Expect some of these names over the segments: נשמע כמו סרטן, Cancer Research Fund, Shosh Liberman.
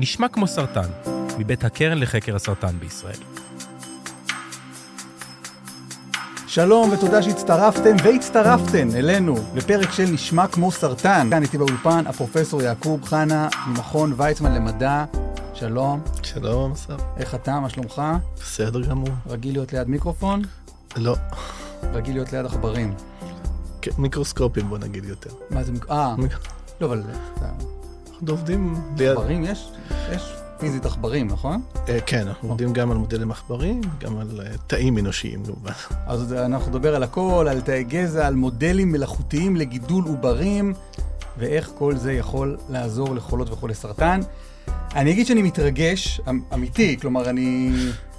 נשמע כמו סרטן, מבית הקרן לחקר הסרטן בישראל. שלום ותודה שהצטרפתם אלינו לפרק של נשמע כמו סרטן. כאן איתי באולפן הפרופסור יעקב חנה ממכון ויצמן למדע. שלום. שלום אסף. איך אתה? מה שלומך? בסדר גמור. רגיל להיות ליד מיקרופון? לא. רגיל להיות ליד עכברים? מיקרוסקופים בוא נגיד יותר. מה זה לא, אבל אנחנו עובדים ליד... עכברים יש? יש פיזית עכברים, נכון? כן, אנחנו עובדים גם על מודלים עכברים, גם על תאים אנושיים. אז אנחנו נדבר על הכל, על תאי גזע, על מודלים מלאכותיים לגידול עוברים, ואיך כל זה יכול לעזור לחולות וחולי סרטן. אני אגיד שאני מתרגש, אמיתי, כלומר אני...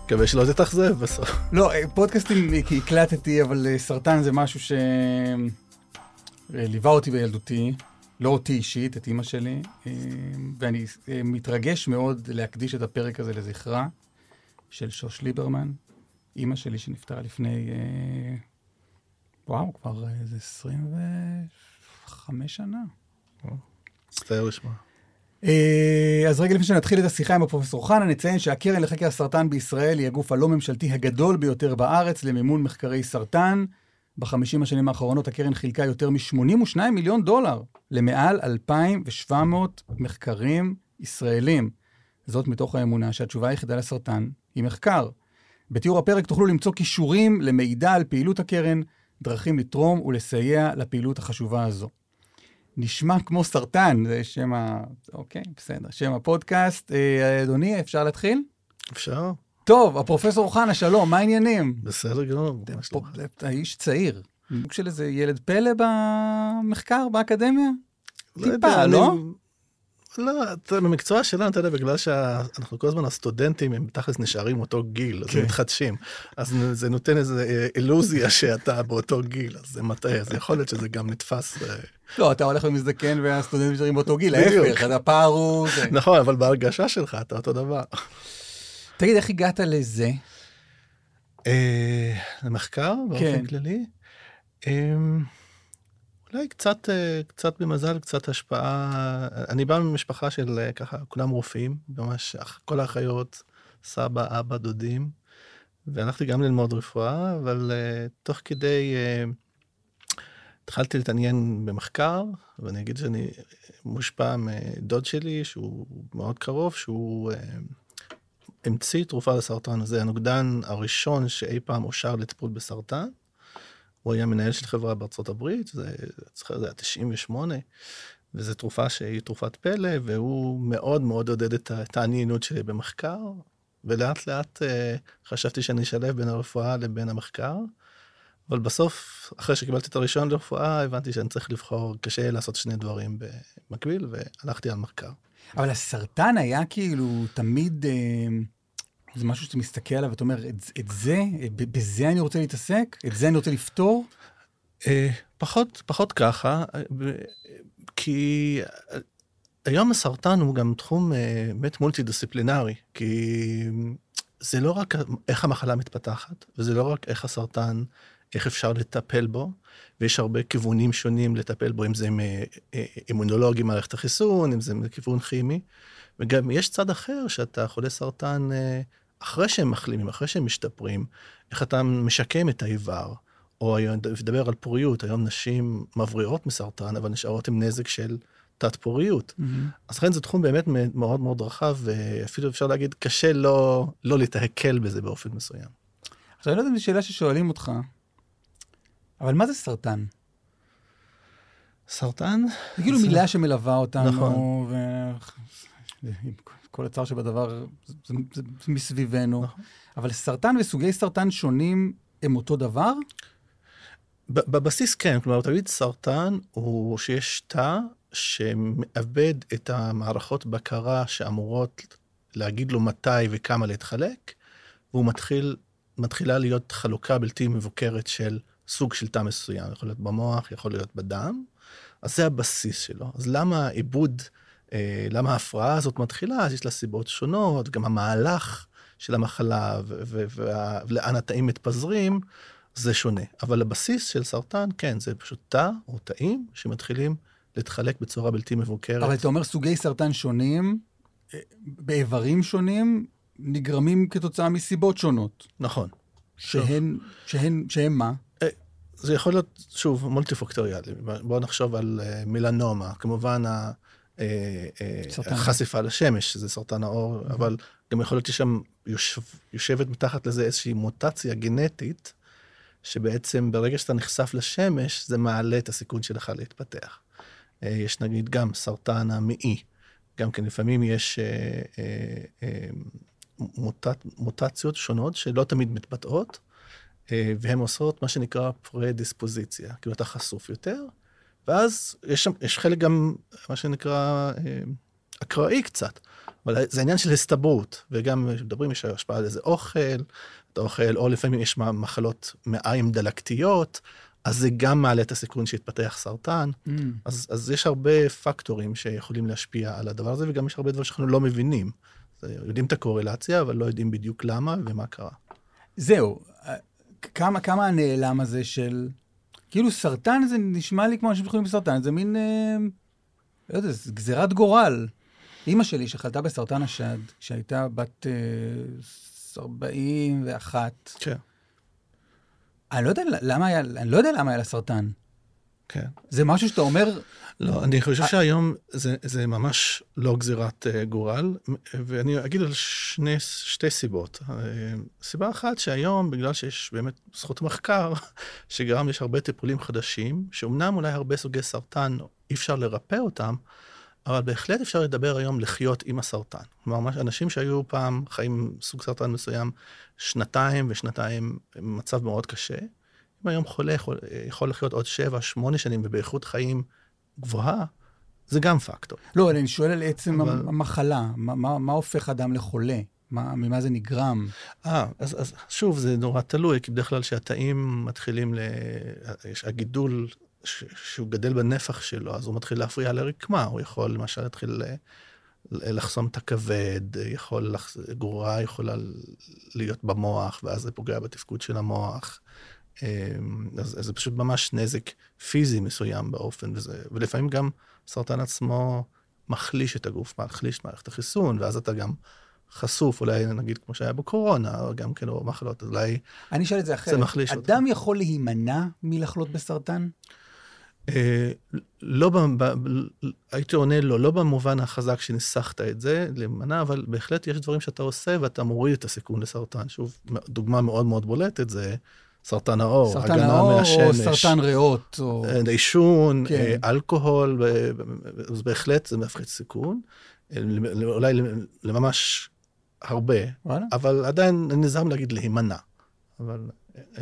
מקווה שלא זה תחזב בסוף. לא, פודקאסטים כי הקלטתי, אבל סרטן זה משהו שליווה אותי בילדותי, לא אותי אישית, את אמא שלי, ואני מתרגש מאוד להקדיש את הפרק הזה לזכרה של שוש ליברמן, אמא שלי שנפטרה לפני, וואו, כבר איזה 25 שנה. מצטער לשמוע. אז רגע לפני שנתחיל את השיחה עם הפרופסור חנה, נציין שהקרן לחקר הסרטן בישראל היא הגוף הלא ממשלתי הגדול ביותר בארץ למימון מחקרי סרטן. ב-50 השנים האחרונות הקרן חילקה יותר $82 מיליון למעל 2,700 מחקרים ישראלים. זאת מתוך האמונה שהתשובה היחידה לסרטן היא מחקר. בתיאור הפרק תוכלו למצוא קישורים למידע על פעילות הקרן, דרכים לתרום ולסייע לפעילות החשובה הזו. נשמע כמו סרטן, זה שם אוקיי, בסדר, שם הפודקאסט. אדוני, אפשר להתחיל? אפשר. טוב, הפרופסור חנה, שלום, מה העניינים? בסדר גמור. אתה איש צעיר. סוג של איזה ילד פלא במחקר, באקדמיה? טיפה, לא? לא, במקצוע שלנו, אתה יודע, בגלל שאנחנו כל הזמן הסטודנטים, הם תכלס נשארים אותו גיל, אז הם מתחדשים. אז זה נותן איזו אילוזיה שאתה באותו גיל, אז זה מטעה, אז יכול להיות שזה גם נתפס... לא, אתה הולך ומזדקן והסטודנטים נשארים באותו גיל, ההפך, אתה פער הוא... נכון, אבל בהרגשה שלך אתה אותו דבר. תגיד, איך הגעת לזה? למחקר, באופן כללי? אולי קצת במזל, קצת השפעה. אני בא ממשפחה של ככה, כולם רופאים, ממש כל האחיות, סבא, אבא, דודים, והלכתי גם ללמוד רפואה, אבל תוך כדי התחלתי להתעניין במחקר, ואני אגיד שאני מושפע מדוד שלי, שהוא מאוד קרוב, שהוא... המציא תרופה לסרטן, זה הנוגדן הראשון שאי פעם אושר לטיפול בסרטן, הוא היה מנהל של חברה בארצות הברית, זה היה 98, וזו תרופה שהיא תרופת פלא, והוא מאוד מאוד עודד את העניינות שלי במחקר, ולאט לאט חשבתי שאני אשלב בין הרפואה לבין המחקר, אבל בסוף, אחרי שקיבלתי את הראשון לרפואה, הבנתי שאני צריך לבחור, קשה לעשות שני דברים במקביל, והלכתי על מחקר. אבל הסרטן היה כאילו תמיד, זה משהו שאתה מסתכל עליו, ואתה אומר, את זה, בזה אני רוצה להתעסק? את זה אני רוצה לפתור? פחות ככה, כי היום הסרטן הוא גם תחום באמת מולטי-דיסציפלינרי, כי זה לא רק איך המחלה מתפתחת, וזה לא רק איך הסרטן, איך אפשר לטפל בו, ויש הרבה כיוונים שונים לטפל בו, אם זה אימונולוגים מערכת החיסון, אם זה כיוון כימי, וגם יש צד אחר שאתה חולה סרטן אחרי שהם מחלימים, אחרי שהם משתפרים, איך אתה משקם את האיבר, או היום, נדבר על פוריות, היום נשים מבריאות מסרטן, אבל נשארות עם נזק של תת פוריות. אז לכן זה תחום באמת מאוד מאוד רחב, ואפילו אפשר להגיד, קשה לא להתהקל בזה באופן מסוים. עכשיו אני לא יודעת, זו שאלה ששואלים אותך, אבל מה זה סרטן? סרטן? זה כאילו מילה שמלווה אותנו, וכל הצער שבדבר, זה מסביבנו. אבל סרטן וסוגי סרטן שונים הם אותו דבר? בבסיס כן, כלומר, תמיד סרטן הוא שיש תא שמאבד את המערכות בקרה שאמורות להגיד לו מתי וכמה להתחלק, והוא מתחילה להיות חלוקה בלתי מבוקרת של סוג של תא מסוים, יכול להיות במוח, יכול להיות בדם, אז זה הבסיס שלו. אז למה עיבוד, למה ההפרעה הזאת מתחילה? אז יש לה סיבות שונות, גם המהלך של המחלה ולאן התאים מתפזרים, זה שונה. אבל הבסיס של סרטן, כן, זה פשוט תא או תאים שמתחילים להתחלק בצורה בלתי מבוקרת. אבל אתה אומר סוגי סרטן שונים, באיברים שונים נגרמים כתוצאה מסיבות שונות. נכון. שהן מה? זה יכול להיות, שוב, מולטיפקטוריאלי. בואו נחשוב על מלנומה. כמובן, החשיפה לשמש, שזה סרטן העור, אבל גם יכול להיות ששם יושבת מתחת לזה איזושהי מוטציה גנטית, שבעצם ברגע שאתה נחשף לשמש, זה מעלה את הסיכון שלך להתפתח. יש נגיד גם סרטן המעי, גם כן לפעמים יש מוטציות שונות שלא תמיד מתבטאות, והן עושות מה שנקרא פרדיספוזיציה, כאילו אתה חשוף יותר, ואז יש חלק גם מה שנקרא אקראי קצת, אבל זה עניין של הסתברות, וגם מדברים, יש השפעה על איזה אוכל, אתה אוכל, או לפעמים יש מחלות מעיים דלקתיות, אז זה גם מעלה את הסיכון שהתפתח סרטן, אז יש הרבה פקטורים שיכולים להשפיע על הדבר הזה, וגם יש הרבה דברים שאנחנו לא מבינים, יודעים את הקורלציה, אבל לא יודעים בדיוק למה ומה קרה. זהו, כמה הנעלם הזה של, כאילו סרטן זה נשמע לי כמו אנשים שחולים בסרטן, זה מין, לא יודע, זה גזירת גורל. אמא שלי שחלתה בסרטן השד, שהייתה בת 41, אני לא יודע למה היה לה סרטן. כן. זה משהו שאתה אומר... לא, אני חושב שהיום זה ממש לא גזירת גורל, ואני אגיד על שתי סיבות. סיבה אחת שהיום, בגלל שיש באמת זכות מחקר, שגרם יש הרבה טיפולים חדשים, שאומנם אולי הרבה סוגי סרטן אי אפשר לרפא אותם, אבל בהחלט אפשר לדבר היום לחיות עם הסרטן. כלומר, אנשים שהיו פעם חיים סוג סרטן מסוים, שנתיים, מצב מאוד קשה, אם היום חולה יכול לחיות עוד 7-8 שנים, ובאיכות חיים גבוהה, זה גם פקטור. לא, אני שואל על עצם המחלה, מה הופך אדם לחולה? ממה זה נגרם? אז שוב, זה נורא תלוי, כי בדרך כלל שהתאים מתחילים, הגידול שהוא גדל בנפח שלו, אז הוא מתחיל להפריע לרקמה, הוא יכול למשל להתחיל לחסום את הכבד, גרורה יכולה להיות במוח, ואז זה פוגע בתפקוד של המוח, אז זה פשוט ממש נזק פיזי מסוים באופן, ולפעמים גם סרטן עצמו מחליש את הגוף, מחליש מערכת החיסון, ואז אתה גם חשוף, אולי נגיד כמו שהיה בקורונה, או גם כן, או מחלות, אולי אני שאל את זה אחרת, אדם יכול להימנע מלחלות בסרטן? לא, הייתי עונה לו, לא במובן החזק שניסחת את זה, למנע, אבל בהחלט יש דברים שאתה עושה, ואתה מוריד את הסיכון לסרטן, שוב, דוגמה מאוד מאוד בולטת, זה סרטן העור, הגנה מהשמש, סרטן ריאות, עישון, אלכוהול, בהחלט זה מפחית סיכון, אולי לממש הרבה, אבל עדיין נזהם להגיד להימנע, אבל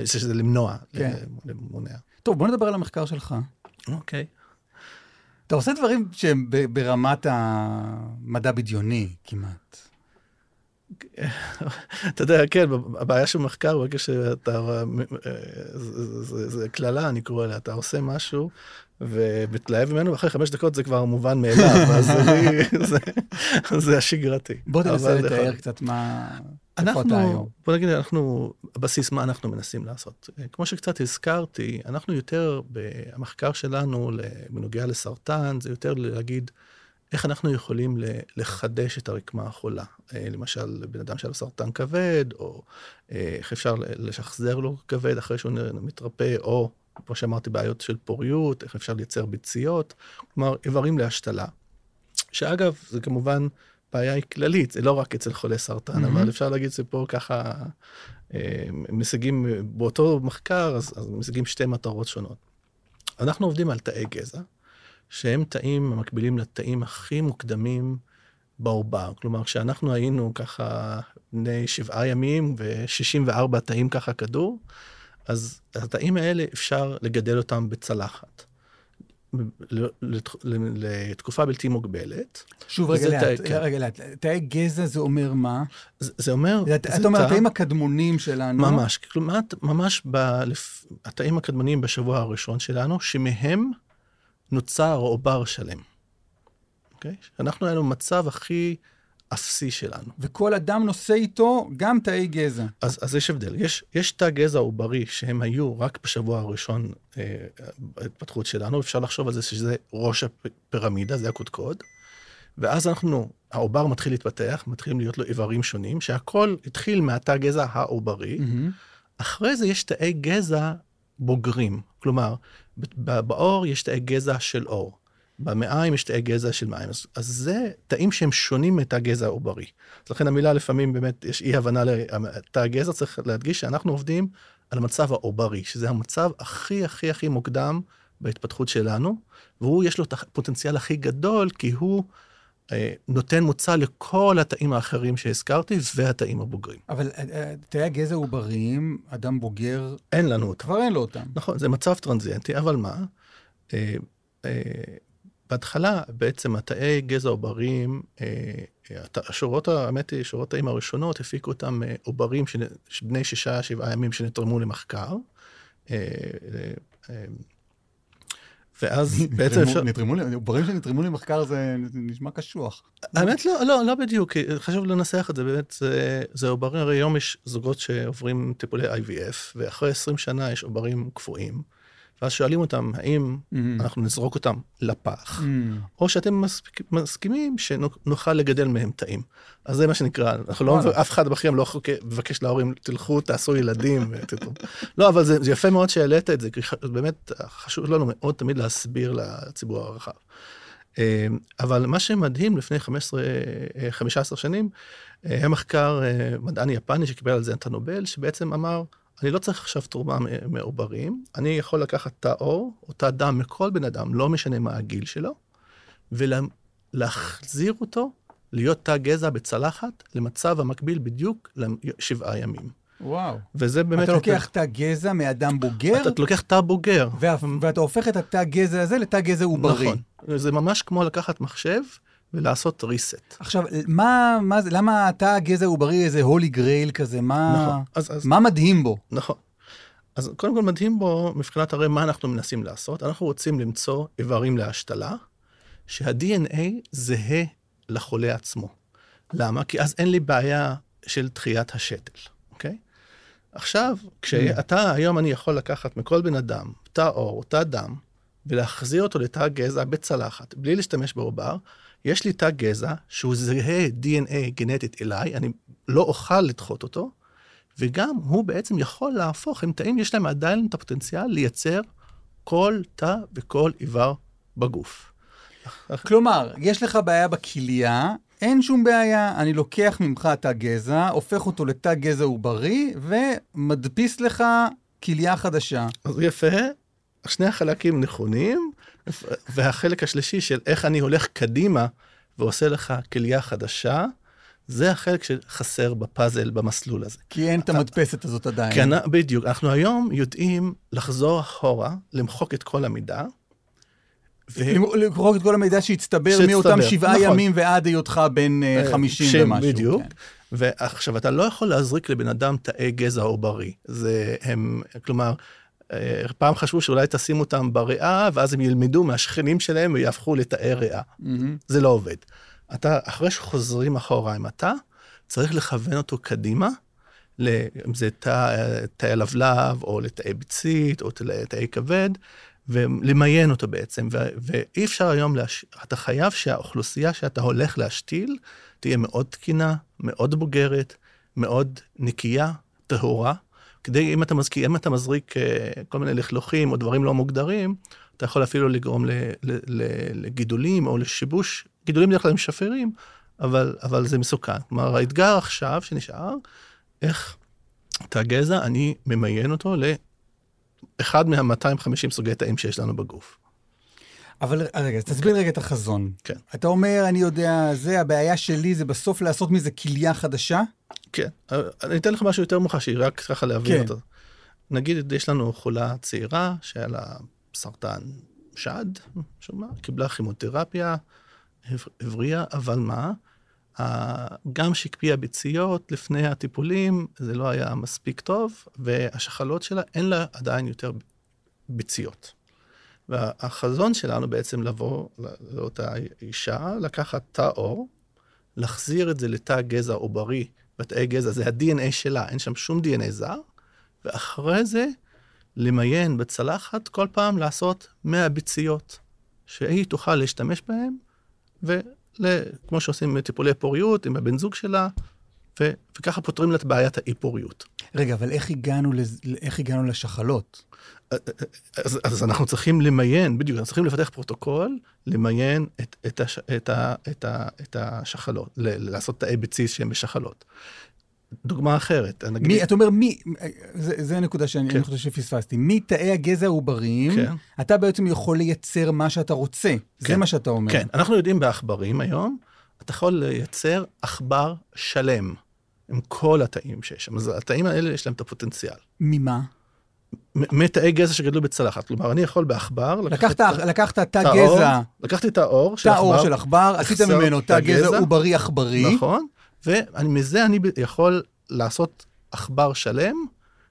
שזה למנוע, למונע. טוב, בוא נדבר על המחקר שלך. אוקיי. אתה עושה דברים שהם ברמת המדע בדיוני כמעט. אתה יודע, כן, הבעיה של מחקר, ברגע שאתה, זה כללה, אני קורא לה, אתה עושה משהו, ומתלהב ממנו, ואחרי 5 דקות זה כבר מובן מאליו, אז זה השגרתי. בוא תנסה לתאר קצת מה... אנחנו, בוא נגיד, אנחנו, הבסיס מה אנחנו מנסים לעשות. כמו שקצת הזכרתי, אנחנו יותר, במחקר שלנו, בנוגע לסרטן, זה יותר להגיד, איך אנחנו יכולים לחדש את הרקמה החולה? למשל, בן אדם שהיה סרטן כבד, או איך אפשר לשחזר לו כבד אחרי שהוא מתרפא, או, כמו שאמרתי, בעיות של פוריות, איך אפשר לייצר ביציות, כלומר, איברים להשתלה. שאגב, זה כמובן בעיה כללית, זה לא רק אצל חולי סרטן, אבל אפשר להגיד שפה ככה, משיגים באותו מחקר, אז משיגים 2 מטרות שונות. אנחנו עובדים על תאי גזע, שהם תאים המקבילים לתאים הכי מוקדמים בעובר. כלומר, כשאנחנו היינו ככה בני 7 ימים ו64 תאים ככה כדור, אז התאים האלה אפשר לגדל אותם בצלחת. לתקופה בלתי מוגבלת. שוב, רגע לאט. תאי גזע זה אומר מה? זה אומר... אתה אומר, התאים הקדמונים שלנו. ממש. כלומר, ממש התאים הקדמונים בשבוע הראשון שלנו, שמהם נוצר עובר שלם. אוקיי? אנחנו היינו מצב הכי אפסי שלנו. וכל אדם נושא איתו גם תאי גזע. אז יש הבדל. יש תא גזע עוברי שהם היו רק בשבוע הראשון בהתפתחות שלנו. אפשר לחשוב על זה שזה ראש הפירמידה, זה הקודקוד. ואז העובר מתחיל להתפתח, מתחילים להיות לו איברים שונים, שהכל התחיל מהתא גזע העוברי, אחרי זה יש תאי גזע בוגרים, כלומר, בעור יש תאי גזע של עור, במעיים יש תאי גזע של מעיים, אז זה תאים שהם שונים מתא גזע העוברי. אז לכן המילה לפעמים באמת יש אי הבנה לתא גזע, צריך להדגיש שאנחנו עובדים על המצב העוברי, שזה המצב הכי הכי הכי מוקדם בהתפתחות שלנו, והוא יש לו את הפוטנציאל הכי גדול, כי הוא נותן מוצא לכל התאים האחרים שהזכרתי, והתאים הבוגרים. אבל תאי הגזע העובריים, אדם בוגר... אין לנו אותם. כבר אין לו אותם. נכון, זה מצב טרנזיאנטי, אבל מה? בהתחלה, בעצם, התאי גזע העובריים, שורות התאים הראשונות, הפיקו אותם עוברים בני 6-7 ימים שנתרמו למחקר. ואז בעצם אפשר... עוברים שנתרמו למחקר זה נשמע קשוח. האמת לא בדיוק, חשוב לנסח את זה, באמת זה עוברים, הרי היום יש זוגות שעוברים טיפולי IVF, ואחרי 20 שנה יש עוברים קפואים, ואז שואלים אותם האם אנחנו נזרוק אותם לפח, או שאתם מסכימים שנוכל לגדל מהם תאים. אז זה מה שנקרא, אף אחד בחיים לא מבקש להורים, תלכו, תעשו ילדים. לא, אבל זה יפה מאוד שהעלית את זה, כי באמת חשוב לנו מאוד תמיד להסביר לציבור הרחב. אבל מה שמדהים לפני 15 שנים, היה מחקר מדעני יפני שקיבל על זה את הנובל, שבעצם אמר, אני לא צריך עכשיו תרומה מעוברים, אני יכול לקחת תא עור, או תא דם מכל בן אדם, לא משנה מה הגיל שלו, ולהחזיר אותו, להיות תא גזע בצלחת, למצב המקביל בדיוק ל7 ימים. וואו. וזה באמת... אתה לוקח תא גזע מאדם בוגר? אתה לוקח תא בוגר. ואתה הופך את התא גזע הזה לתא גזע עוברי. נכון. זה ממש כמו לקחת מחשב, ולעשות ריסט. עכשיו, למה אתה הגזע העוברי איזה הולי גרייל כזה? מה מדהים בו? נכון. אז קודם כל מדהים בו, מבחינת הרי מה אנחנו מנסים לעשות, אנחנו רוצים למצוא איברים להשתלה, שה-DNA זהה לחולה עצמו. למה? כי אז אין לי בעיה של דחיית השתל, אוקיי? עכשיו, היום אני יכול לקחת מכל בן אדם, תא עור, תא דם, ולהחזיר אותו לתא גזע בצלחת, בלי להשתמש בעובר, יש לי תא גזע שהוא זהה DNA גנטית אליי, אני לא אוכל לדחות אותו, וגם הוא בעצם יכול להפוך, אם תאים יש להם עדיין את הפוטנציאל לייצר כל תא וכל איבר בגוף. כלומר, יש לך בעיה בכליה, אין שום בעיה, אני לוקח ממך תא גזע, הופך אותו לתא גזע עוברי, ומדפיס לך כליה חדשה. אז יפה, שני החלקים נכונים, והחלק השלישי של איך אני הולך קדימה ועושה לך כליה חדשה, זה החלק שחסר בפאזל, במסלול הזה. כי אין את המדפסת הזאת עדיין. כן, בדיוק. אנחנו היום יודעים לחזור אחורה, למחוק את כל המידע. למחוק את כל המידע שהצטבר מאותם 7 ימים ועד היותך בין 50 ומשהו. בדיוק. ועכשיו, אתה לא יכול להזריק לבן אדם תאי גזע עוברי. כלומר, פעם חשבו שאולי תשים אותם בריאה, ואז הם ילמדו מהשכנים שלהם ויהפכו לתאי ריאה. זה לא עובד. אתה, אחרי שחוזרים אחורה עם התא, צריך לכוון אותו קדימה, אם זה תאי לבלב, או לתאי ביצית, או לתאי כבד, ולמיין אותו בעצם. ואי אפשר היום, אתה חייב שהאוכלוסייה שאתה הולך להשתיל, תהיה מאוד תקינה, מאוד בוגרת, מאוד נקייה, טהורה, כדי, אם אתה מזריק כל מיני לכלוכים או דברים לא מוגדרים, אתה יכול אפילו לגרום לגידולים או לשיבוש, גידולים בדרך כלל הם שפירים, אבל זה מסוכן. כלומר, האתגר עכשיו שנשאר, איך את הגזע, אני ממיין אותו לאחד מה-250 סוגי תאים שיש לנו בגוף. אבל רגע, תסביר רגע את החזון. כן. אתה אומר, אני יודע, הבעיה שלי זה בסוף לעשות מזה כליה חדשה? כן. אני אתן לך משהו יותר מוחשי, רק ככה להבין אותו. נגיד, יש לנו חולה צעירה, שהיה לה סרטן שד, קיבלה כימותרפיה, הבריאה, אבל מה? גם שהקפיאה ביציות לפני הטיפולים, זה לא היה מספיק טוב, והשחלות שלה אין לה עדיין יותר ביציות. והחזון שלנו בעצם לבוא לאותה אישה, לקחת תא עור, להחזיר את זה לתא גזע עוברי, בתאי גזע, זה ה-DNA שלה, אין שם שום DNA זר, ואחרי זה למיין בצלחת, כל פעם לעשות 100 ביציות, שהיא תוכל להשתמש בהן, כמו שעושים טיפולי פוריות עם הבן זוג שלה, וככה פותרים לה את בעיית האי-פוריות. רגע, אבל איך הגענו לשחלות? אז אנחנו צריכים למיין, בדיוק, אנחנו צריכים לפתח פרוטוקול, למיין את השחלות, לעשות תאי בציס שהן בשחלות. דוגמה אחרת. את אומר, זה הנקודה שאני חושב שפספסתי. מתאי הגזע העוברים, אתה בעצם יכול לייצר מה שאתה רוצה. זה מה שאתה אומר. כן, אנחנו יודעים בעכברים היום, אתה יכול לייצר עכבר שלם, עם כל התאים שיש שם. אז התאים האלה יש להם את הפוטנציאל. ממה? מתאי גזע שגדלו בצלחת. כלומר, אני יכול בעכבר... לקחת תא גזע... לקחתי תא עור של עכבר. תא עור של עכבר, עשית ממנו תא גזע עוברי עכברי. נכון. ומזה אני יכול לעשות עכבר שלם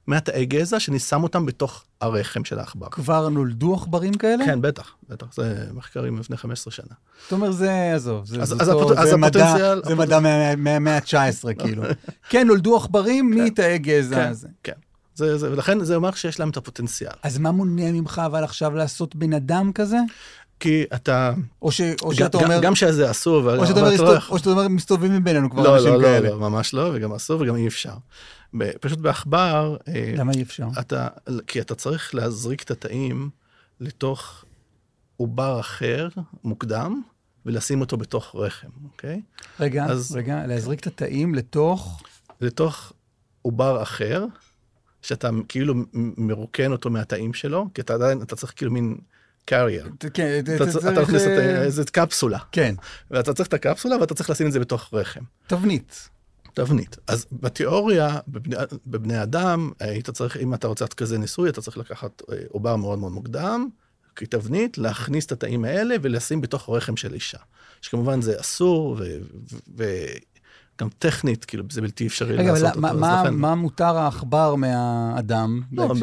מהתאי גזע, שאני שם אותם בתוך הרחם של העכבר. כבר נולדו עכברים כאלה? כן, בטח, בטח. זה מחקרים לפני 15 שנה. זאת אומרת, זה עזוב. אז הפוטנציאל... זה מדע מהמאה ה-19, כאילו. כן, נולדו עכברים מתאי גזע הזה. כן, כן. ולכן זה אומר שיש להם את הפוטנציאל. אז מה מונע ממך אבל עכשיו לעשות בן אדם כזה? כי אתה... או שאתה אומר... גם שזה אסור, אבל... או שאתה אומר, מסתובבים בינינו כבר אנשים כאלה. לא, לא, לא, ממש לא, וגם אסור וגם אי אפשר. פשוט בעכבר... למה אי אפשר? כי אתה צריך להזריק את התאים לתוך עובר אחר, מוקדם, ולשים אותו בתוך רחם, אוקיי? רגע, להזריק את התאים לתוך... לתוך עובר אחר, שאתה כאילו מרוקן אותו מהתאים שלו, כי אתה עדיין, אתה צריך כאילו מין... קארייר. אתה הכניס את קפסולה. כן. ואתה צריך את הקפסולה, ואתה צריך לשים את זה בתוך רחם. תבנית. תבנית. אז בתיאוריה, בבני אדם, אם אתה רוצה את כזה ניסוי, אתה צריך לקחת עובר מאוד מאוד מוקדם, כתבנית, להכניס את התאים האלה, ולשים בתוך רחם של אישה. שכמובן זה אסור, גם טכנית, כאילו, זה בלתי אפשרי לעשות אותו. רגע, מה מותר העכבר מהאדם?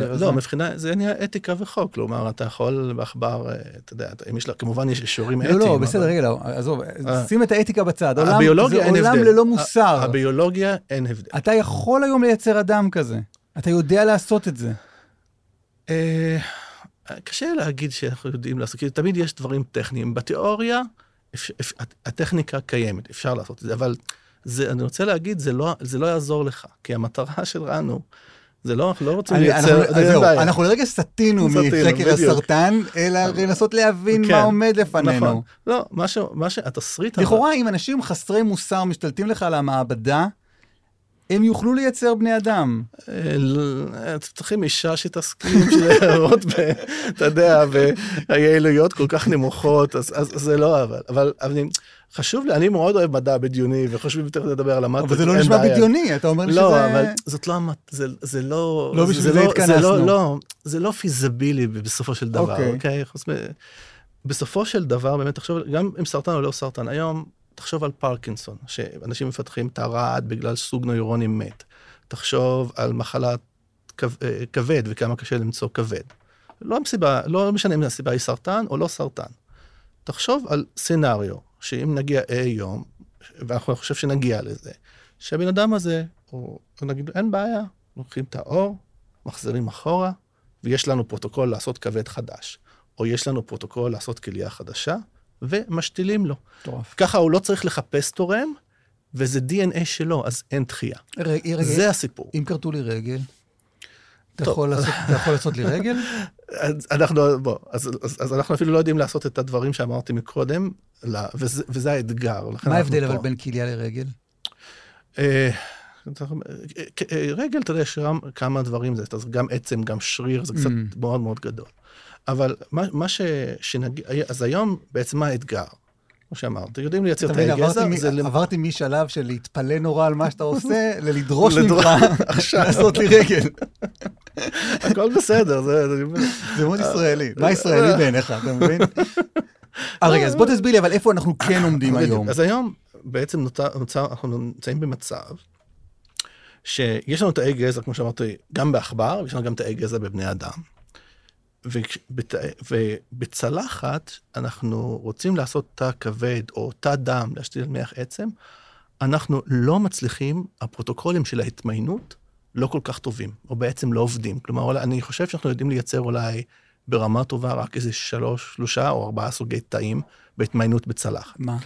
לא, מבחינה, זה נהיה אתיקה וחוק, כלומר, אתה יכול בעכבר, אתה יודע, כמובן יש אישורים אתיים. לא, בסדר, רגע, עזוב, שים את האתיקה בצד, זה עולם ללא מוסר. הביולוגיה אין הבדל. אתה יכול היום לייצר אדם כזה, אתה יודע לעשות את זה. קשה להגיד שאנחנו יודעים לעשות, כי תמיד יש דברים טכניים. בתיאוריה, הטכניקה קיימת, אפשר לעשות את זה, אבל... אני רוצה להגיד, זה לא יעזור לך, כי המטרה שלנו, זה לא, אנחנו לא רוצים לייצר... אנחנו לרגע סטינו מחקר הסרטן, אלא לנסות להבין מה עומד לפנינו. לא, מה שהתסריט... לכאורה, אם אנשים חסרי מוסר משתלטים לך על המעבדה, הם יוכלו לייצר בני אדם. צריכים אישה שתסכים שלהראות, אתה יודע, והיעילויות כל כך נמוכות, אז זה לא, אבל חשוב לי, אני מאוד אוהב מדע בדיוני, וחושבים יותר לדבר על המטה. אבל זה לא נשמע בדיוני, אתה אומר לי שזה... לא, אבל זאת לא המטה, זה לא... לא בשביל זה התכנסנו. לא, זה לא פיזבילי בסופו של דבר, אוקיי? בסופו של דבר, באמת, תחשוב, גם אם סרטן או לא סרטן היום, תחשוב על פרקינסון, שאנשים מפתחים תרעד בגלל סוג נוירונים מת. תחשוב על מחלת כבד וכמה קשה למצוא כבד. לא משנה אם הסיבה היא סרטן או לא סרטן. תחשוב על סנריו, שאם נגיע אי יום, ואנחנו חושב שנגיע לזה, שהבן אדם הזה, נגיד, אין בעיה, לוקחים את האור, מחזרים אחורה, ויש לנו פרוטוקול לעשות כבד חדש, או יש לנו פרוטוקול לעשות כליה חדשה, ומשתילים לו. טוב. ככה הוא לא צריך לחפש תורם, וזה DNA שלו, אז אין דחייה. זה הסיפור. אם קרתו לי רגל, אתה יכול לעשות לי רגל? אז אנחנו אפילו לא יודעים לעשות את הדברים שאמרתי מקודם, וזה האתגר. מה ההבדל אבל בין כליה לרגל? רגל, אתה יודע, יש כמה דברים, זה גם עצם, גם שריר, זה קצת מאוד מאוד גדול. אבל מה שנגיד, אז היום בעצם האתגר, כמו שאמרתי, יודעים לייצר תאי גזע. עברתי משלב של להתפלא נורא על מה שאתה עושה, ללדרוש ממך לעשות לי רגל. הכל בסדר. זה מאוד ישראלי. מה ישראלי בעיניך, אתה מבין? רגע, אז בוא תסביר לי, אבל איפה אנחנו כן עומדים היום? אז היום בעצם אנחנו נמצאים במצב, שיש לנו תאי גזע, כמו שאמרתי, גם בעכבר, ויש לנו גם תאי גזע בבני אדם. ובצלחת אנחנו רוצים לעשות תא כבד או תא דם, להשתיל מח עצם, אנחנו לא מצליחים, הפרוטוקולים של ההתמיינות לא כל כך טובים, או בעצם לא עובדים. כלומר, אני חושב שאנחנו יודעים לייצר אולי ברמה טובה רק איזה 3 או 4 סוגי תאים בהתמיינות בצלחת. מה?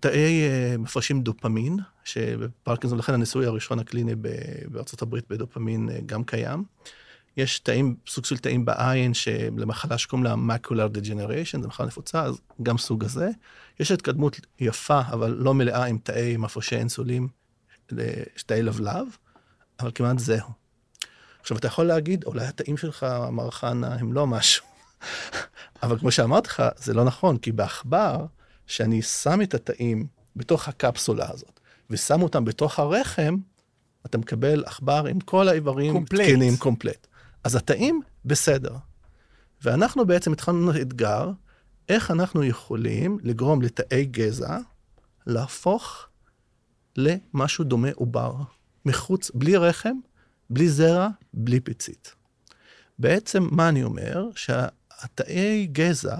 תאי מפרשים דופמין, שבפרקינסון, לכן הניסוי הראשון הקליני בארצות הברית בדופמין גם קיים. יש תאים, סוג של תאים בעין, שלמחלה שקוראים לה macular degeneration, זה מחלה נפוצה, אז גם סוג הזה. יש התקדמות יפה, אבל לא מלאה עם תאי מפרשי אינסולין, תאי לבלב, אבל כמעט זהו. עכשיו, אתה יכול להגיד, אולי התאים שלך, המרחנה, הם לא משהו. אבל כמו שאמרת לך, זה לא נכון, כי בעכבר, שאני שם את התאים בתוך הקפסולה הזאת, ושם אותם בתוך הרחם, אתה מקבל עכבר עם כל האיברים תקינים קומפלט. אז התאים בסדר. ואנחנו בעצם התחלנו אתגר, איך אנחנו יכולים לגרום לתאי גזע, להפוך למשהו דומה עובר, מחוץ, בלי רחם, בלי זרע, בלי פיצית. בעצם מה אני אומר? שהתאי גזע,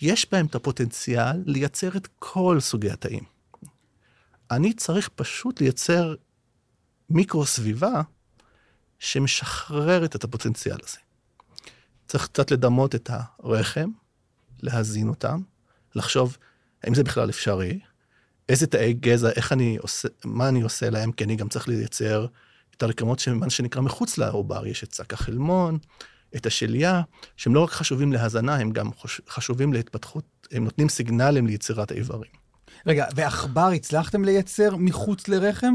יש בהם את הפוטנציאל לייצר את כל סוגי התאים. אני צריך פשוט לייצר מיקרוסביבה שמשחררת את הפוטנציאל הזה. צריך קצת לדמות את הרחם, להזין אותם, לחשוב האם זה בכלל אפשרי, איזה תאי גזע, איך אני עושה, מה אני עושה להם, כי אני גם צריך לייצר את הרקמות שנקרא מחוץ לעובר, יש את צק החלמון, את השליה, שהם לא רק חשובים להזנה, הם גם חשובים להתפתחות, הם נותנים סיגנלים ליצירת האיברים. רגע, ועכבר הצלחתם לייצר מחוץ לרחם?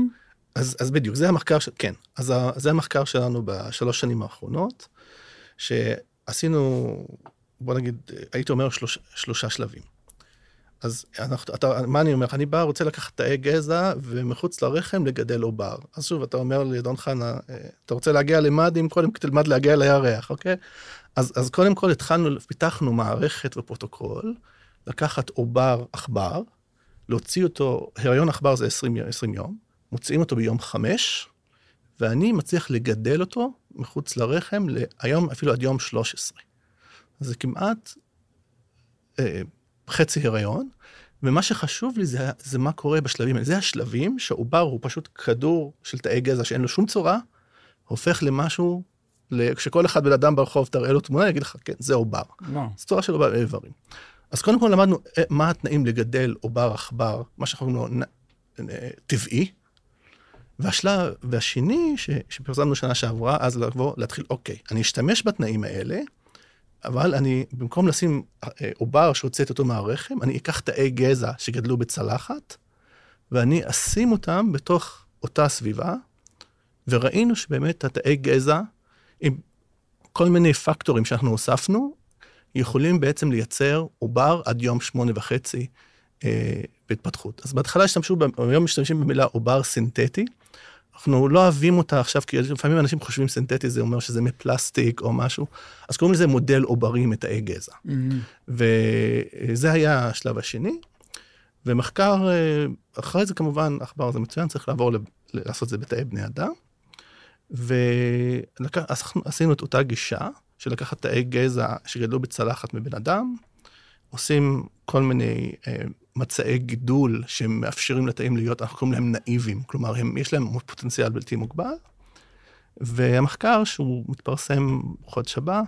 אז בדיוק, זה המחקר, כן, אז זה המחקר שלנו בשלוש שנים האחרונות, שעשינו, בוא נגיד, הייתי אומר שלושה שלבים. אז מה אני אומר? אני רוצה לקחת תאי גזע, ומחוץ לרחם לגדל עובר. אז שוב, אתה אומר לי, דון חנה, אתה רוצה להגיע למאדים, קודם תלמד להגיע לירח, אוקיי? אז קודם כל פיתחנו מערכת ופרוטוקול, לקחת עובר עכבר, להוציא אותו, הריון עכבר זה 20 יום, מוציאים אותו ביום 5, ואני מצליח לגדל אותו מחוץ לרחם, היום, אפילו עד יום 13. זה כמעט חצי הריון, ומה שחשוב לי זה מה קורה בשלבים האלה. זה השלבים שהעובר הוא פשוט כדור של תאי גזע שאין לו שום צורה, הופך למשהו, כשכל אחד בן אדם ברחוב תראה לו תמונה, אני אגיד לך, כן, זה עובר. זו צורה של עובר איברים. אז קודם כל למדנו מה התנאים לגדל עובר עכבר, מה שאנחנו אומרים לו טבעי, והשלב והשני שפרסמנו שנה שעברה, אז להתחיל, אוקיי, אני אשתמש בתנאים האלה, אבל אני, במקום לשים עובר שהוצאת אותו מהרחם, אני אקח תאי גזע שגדלו בצלחת, ואני אשים אותם בתוך אותה סביבה, וראינו שבאמת התאי גזע, עם כל מיני פקטורים שאנחנו הוספנו, יכולים בעצם לייצר עובר עד יום 8.5 בהתפתחות. אז בהתחלה היום משתמשים במילה עובר סינתטי, אנחנו לא אוהבים אותה עכשיו, כי לפעמים אנשים חושבים סינתטי, זה אומר שזה מפלסטיק או משהו, אז קוראים לזה מודל עוברי מתאי גזע. וזה היה השלב השני, ומחקר, אחרי זה כמובן, עכבר זה מצוין, צריך לעבור לעשות זה בתאי בני אדם, ועשינו את אותה גישה, של לקחת תאי גזע שגדלו בצלחת מבן אדם, עושים כל מיני מצעי גידול שמאפשרים לתאים להיות, אנחנו קוראים להם נאיבים, כלומר, יש להם פוטנציאל בלתי מוגבל, והמחקר שהוא מתפרסם חודש הבא,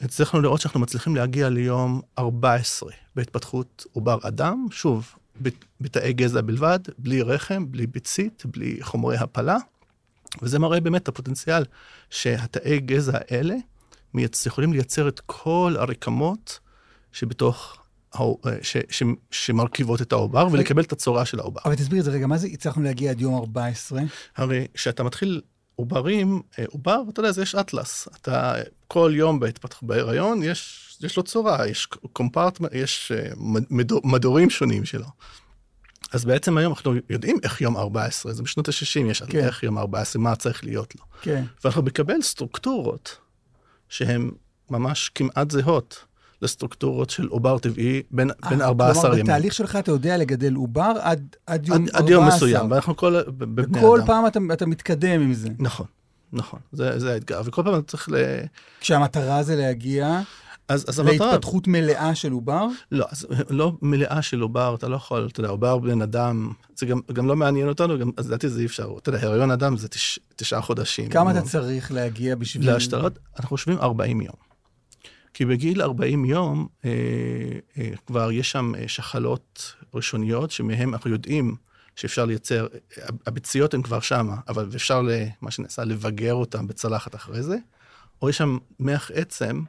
הצלחנו לראות שאנחנו מצליחים להגיע ליום 14 בהתפתחות עובר אדם, שוב, בתאי גזע בלבד, בלי רחם, בלי ביצית, בלי חומרי הפלה, וזה מראה באמת את הפוטנציאל שהתאי גזע האלה יכולים לייצר את כל הרקמות שבתוך שמרכיבות את העובר, ולקבל את הצורה של העובר. אבל תסביר את זה רגע, מה זה הצלחנו להגיע עד יום 14? הרי כשאתה מתחיל עוברים, עובר, אתה יודע, יש אטלס. אתה כל יום בהיריון, יש לו צורה, יש קומפרטמנט, יש מדורים שונים שלו. אז בעצם היום אנחנו יודעים איך יום 14, זה בשנות ה-60 יש איך יום 14, מה צריך להיות לו. כן. ואנחנו מקבל סטרוקטורות שהן ממש כמעט זהות, לסטרוקטורות של עובר טבעי בין 14 ימים. כלומר, בתהליך שלך אתה יודע לגדל עובר עד יום 14. עד יום מסוים, ואנחנו וכל פעם אתה מתקדם עם זה. נכון, זה האתגר, וכל פעם אתה צריך כשהמטרה זה להגיע להתפתחות מלאה של עובר? לא מלאה של עובר, אתה לא יכול, אתה יודע, עובר בן אדם, זה גם לא מעניין אותנו, גם, אז לדעתי זה אי אפשר, אתה יודע, הריון אדם זה 9 חודשים. כמה אתה צריך להגיע בשביל? להשתלות, אנחנו חושבים 40 יום. כי בגיל 40 יום כבר יש שם שחלות ראשוניות, שמהם אנחנו יודעים שאפשר לייצר, הביציות הן כבר שמה, אבל אפשר למה שנעשה, לבגר אותן בצלחת אחרי זה, או יש שם מח עצם,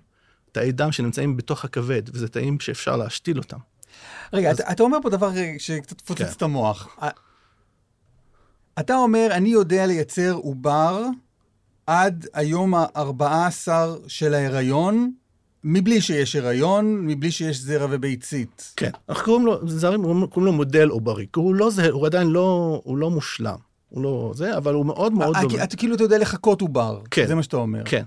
תאי דם שנמצאים בתוך הכבד, וזה תאים שאפשר להשתיל אותם. רגע, אז... אתה אומר פה דבר שקצת פוצץ את המוח. אתה אומר, אני יודע לייצר עובר עד היום ה-14 של ההיריון, מבלי שיש הריון, מבלי שיש זרע וביצית. כן. אנחנו קוראים לו, זרים, קוראים לו מודל עוברי. הוא לא זהה, הוא עדיין לא, הוא לא מושלם. הוא לא זה, אבל הוא מאוד מאוד דומה. אתה כאילו אתה יודע לחכות עובר. כן. זה מה שאתה אומר. כן.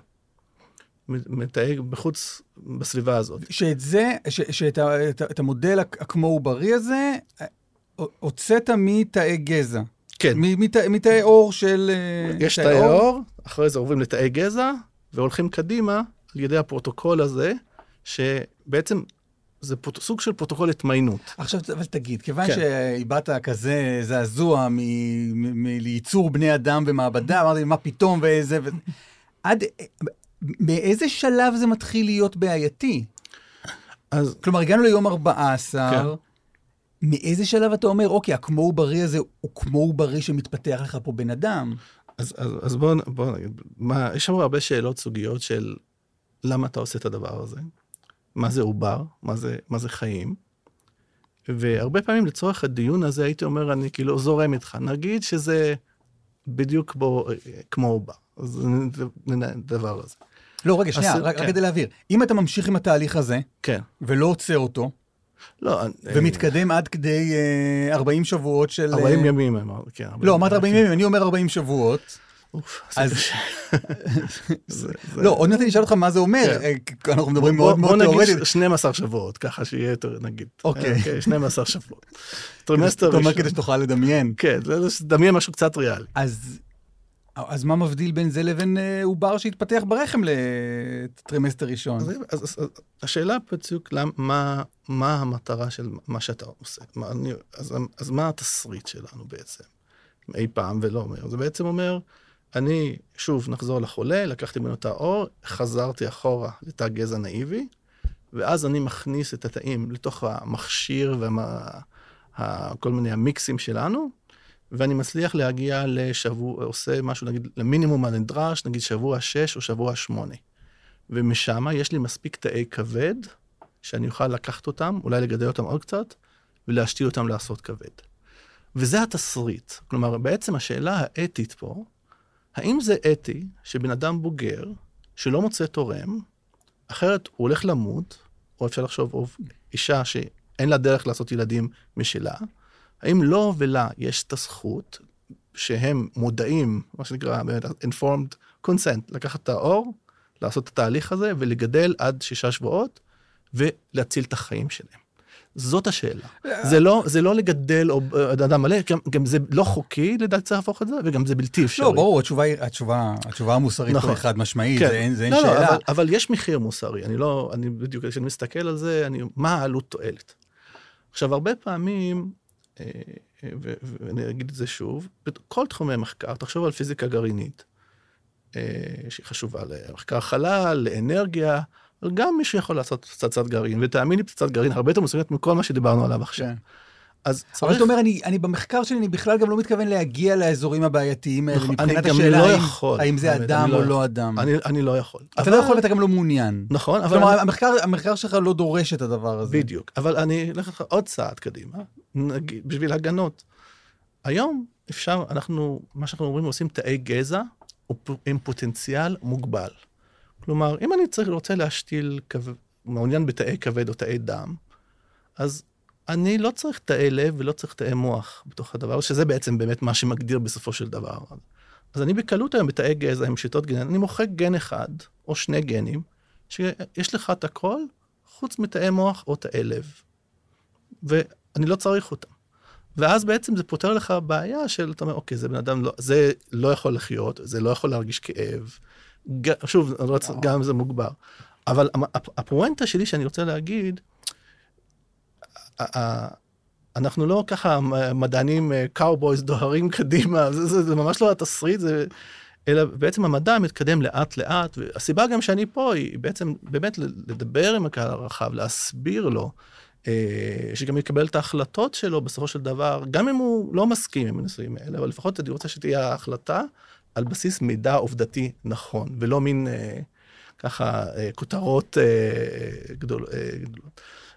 מתאג בחוץ, בסביבה הזאת. שאת זה, שאת המודל הכמו עוברי הזה, הוצאת מתאי גזע. כן. מתאי אור של... יש תאי אור, אחרי זה עוברים לתאי גזע, והולכים קדימה, על ידי הפרוטוקול הזה, שבעצם זה סוג של פרוטוקול התמיינות. עכשיו, אבל תגיד, כיוון שהבאת כזה זעזוע מייצור בני אדם ומעבדה, אמרתי, מה פתאום ואיזה... עד... באיזה שלב זה מתחיל להיות בעייתי? אז... כלומר, הגענו ליום 14, מאיזה שלב אתה אומר, אוקיי, הכמו עוברי הזה הוא כמו עוברי שמתפתח לך פה בן אדם? אז בואו נגיד, יש שם הרבה שאלות סוגיות של למה אתה עושה את הדבר הזה, מה זה עובר, מה זה חיים, והרבה פעמים לצורך הדיון הזה הייתי אומר, אני כאילו זורם איתך, נגיד שזה בדיוק כמו עובר, אז דבר הזה. לא, רגע, שנייה, רק כדי להעביר. אם אתה ממשיך עם התהליך הזה, ולא עוצר אותו, ומתקדם עד כדי 40 שבועות של... 40 ימים, כן. לא, אמרת 40 ימים, אני אומר 40 שבועות. אז... לא, עוד נתן נשאל אותך מה זה אומר. אנחנו מדברים מאוד מאוד תיאורטית. בוא נגיד 12 שבועות, ככה שיהיה יותר, נגיד. אוקיי. 12 שבועות. טרימסטר ראשון. זאת אומרת כדי שתוכל לדמיין. כן, לדמיין משהו קצת ריאלי. אז מה מבדיל בין זה לבין עובר שהתפתח ברחם לטרימסטר ראשון? אז השאלה בציוק, מה המטרה של מה שאתה עושה? אז מה התסריט שלנו בעצם? אי פעם ולא אומר. זה בעצם אומר, אני שוב נחזור לחולה, לקחתי ממנו את האור, חזרתי אחורה לתא גזע נאיבי, ואז אני מכניס את התאים לתוך המכשיר וכל מיני המיקסים שלנו, ואני מצליח להגיע לשבוע, עושה משהו, נגיד, למינימום הנדרש, נגיד שבוע 6 או שבוע 8. ומשם יש לי מספיק תאי כבד, שאני אוכל לקחת אותם, אולי לגדל אותם עוד קצת, ולהשתיל אותם לעשות כבד. וזה התסריט. כלומר, בעצם השאלה האתית פה, האם זה אתי שבן אדם בוגר, שלא מוצא תורם, אחרת הוא הולך למות, או אפשר לחשוב, או אישה שאין לה דרך לעשות ילדים משלה, האם לא ולה יש את הזכות שהם מודעים, מה שנקרא, informed consent, לקחת את האור, לעשות את התהליך הזה, ולגדל עד 6 שבועות, ולהציל את החיים שלהם. זאת השאלה. זה לא לגדל אדם מלא, גם זה לא חוקי לדעת להפוך את זה, וגם זה בלתי אפשרי. לא, ברור, התשובה המוסרית פה אחד משמעית, זה אין שאלה. אבל יש מחיר מוסרי, אני בדיוק, כשאני מסתכל על זה, מה העלות תועלת? עכשיו, הרבה פעמים, ואני אגיד את זה שוב, בכל תחומי מחקר, תחשוב על פיזיקה גרעינית, שהיא חשובה למחקר חלל, לאנרגיה, אבל גם מישהו יכול לעשות פצצת גרעין, ותאמין לי, פצצת גרעין הרבה יותר מוסרית מכל מה שדיברנו עליו עכשיו. אז צריך... אבל אתה אומר, אני במחקר שלי, אני בכלל גם לא מתכוון להגיע לאזורים הבעייתיים, מבחינת השאלה האם זה אדם או לא אדם. אני לא יכול. אתה לא יכול ואתה גם לא מעוניין. נכון, אבל... כלומר, המחקר שלך לא דורש את הדבר הזה. בדיוק, אבל אני אלך לך עוד צעד קדימה, בשביל הגנות. היום אפשר, מה שאנחנו אומרים, עושים תאי גזע עם פוטנציאל מוגבל. כלומר, אם אני רוצה להשתיל מעוניין בתאי כבד או תאי דם, אז אני לא צריך תאי לב ולא צריך תאי מוח בתוך הדבר, שזה בעצם באמת מה שמגדיר בסופו של דבר. אז אני בקלות היום בתאי גזע עם שיטות גנן, אני מוחק גן אחד או 2 גנים, שיש לך את הכל חוץ מתאי מוח או תאי לב. ואני לא צריך אותם. ואז בעצם זה פותר לך בעיה של, אתה אומר, אוקיי, זה בן אדם, זה לא יכול לחיות, זה לא יכול להרגיש כאב. שוב, גם זה מוגבר. אבל הפואנטה שלי שאני רוצה להגיד, אנחנו לא ככה מדענים, קאובויז דוהרים קדימה, זה ממש לא התסריט, אלא בעצם המדע מתקדם לאט לאט, והסיבה גם שאני פה היא בעצם באמת לדבר עם הקהל הרחב, להסביר לו, שגם יקבל את ההחלטות שלו בסופו של דבר, גם אם הוא לא מסכים עם הניסויים האלה, אבל לפחות אני רוצה שתהיה ההחלטה על בסיס מידע עובדתי נכון, ולא מין ככה כותרות גדולות.